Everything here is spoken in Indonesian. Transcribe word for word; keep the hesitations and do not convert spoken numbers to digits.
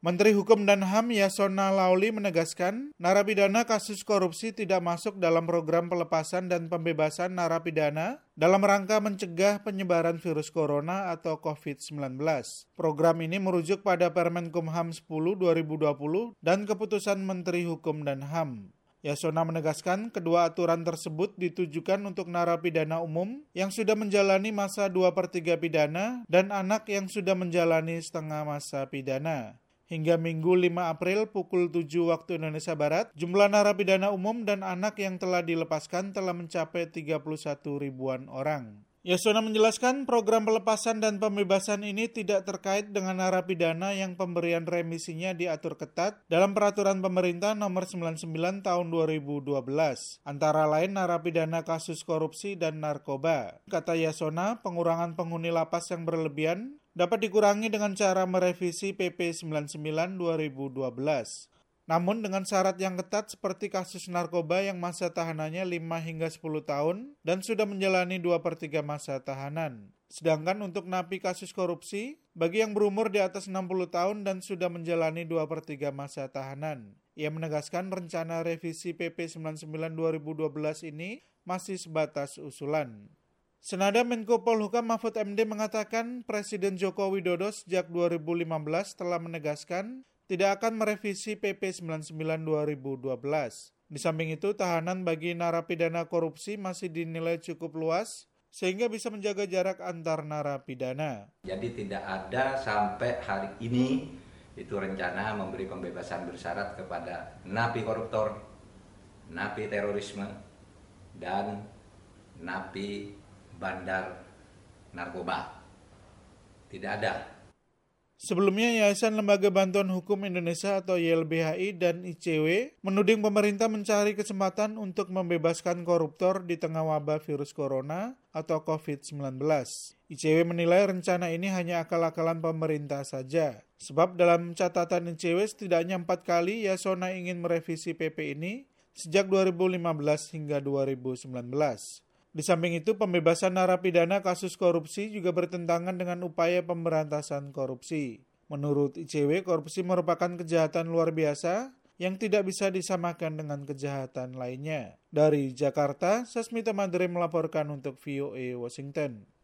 Menteri Hukum dan H A M Yasonna Laoly menegaskan, narapidana kasus korupsi tidak masuk dalam program pelepasan dan pembebasan narapidana dalam rangka mencegah penyebaran virus corona atau covid sembilan belas. Program ini merujuk pada Permenkumham sepuluh dua ribu dua puluh dan keputusan Menteri Hukum dan H A M. Yasonna menegaskan kedua aturan tersebut ditujukan untuk narapidana umum yang sudah menjalani masa dua per tiga pidana dan anak yang sudah menjalani setengah masa pidana. Hingga Minggu lima April pukul tujuh waktu Indonesia Barat, jumlah narapidana umum dan anak yang telah dilepaskan telah mencapai tiga puluh satu ribuan orang. Yasonna menjelaskan program pelepasan dan pembebasan ini tidak terkait dengan narapidana yang pemberian remisinya diatur ketat dalam peraturan pemerintah nomor sembilan puluh sembilan tahun dua ribu dua belas, antara lain narapidana kasus korupsi dan narkoba. Kata Yasonna, pengurangan penghuni lapas yang berlebihan dapat dikurangi dengan cara merevisi P P sembilan puluh sembilan dua ribu dua belas. Namun dengan syarat yang ketat seperti kasus narkoba yang masa tahanannya lima hingga sepuluh tahun dan sudah menjalani dua per tiga masa tahanan. Sedangkan untuk napi kasus korupsi, bagi yang berumur di atas enam puluh tahun dan sudah menjalani dua per tiga masa tahanan. Ia menegaskan rencana revisi P P sembilan puluh sembilan dua ribu dua belas ini masih sebatas usulan. Senada Menko Polhukam Mahfud M D mengatakan Presiden Joko Widodo sejak dua ribu lima belas telah menegaskan tidak akan merevisi P P sembilan puluh sembilan dua ribu dua belas. Di samping itu, tahanan bagi narapidana korupsi masih dinilai cukup luas, sehingga bisa menjaga jarak antar narapidana. Jadi tidak ada sampai hari ini itu rencana memberi pembebasan bersyarat kepada napi koruptor, napi terorisme, dan napi bandar narkoba. Tidak ada. Sebelumnya, Yayasan Lembaga Bantuan Hukum Indonesia atau Y L B H I dan I C W menuding pemerintah mencari kesempatan untuk membebaskan koruptor di tengah wabah virus corona atau covid sembilan belas. I C W menilai rencana ini hanya akal-akalan pemerintah saja. Sebab dalam catatan I C W setidaknya empat kali Yasonna ingin merevisi P P ini sejak dua ribu lima belas hingga dua ribu sembilan belas. Di samping itu, pembebasan narapidana kasus korupsi juga bertentangan dengan upaya pemberantasan korupsi. Menurut I C W, korupsi merupakan kejahatan luar biasa yang tidak bisa disamakan dengan kejahatan lainnya. Dari Jakarta, Sasmita Madre melaporkan untuk V O A Washington.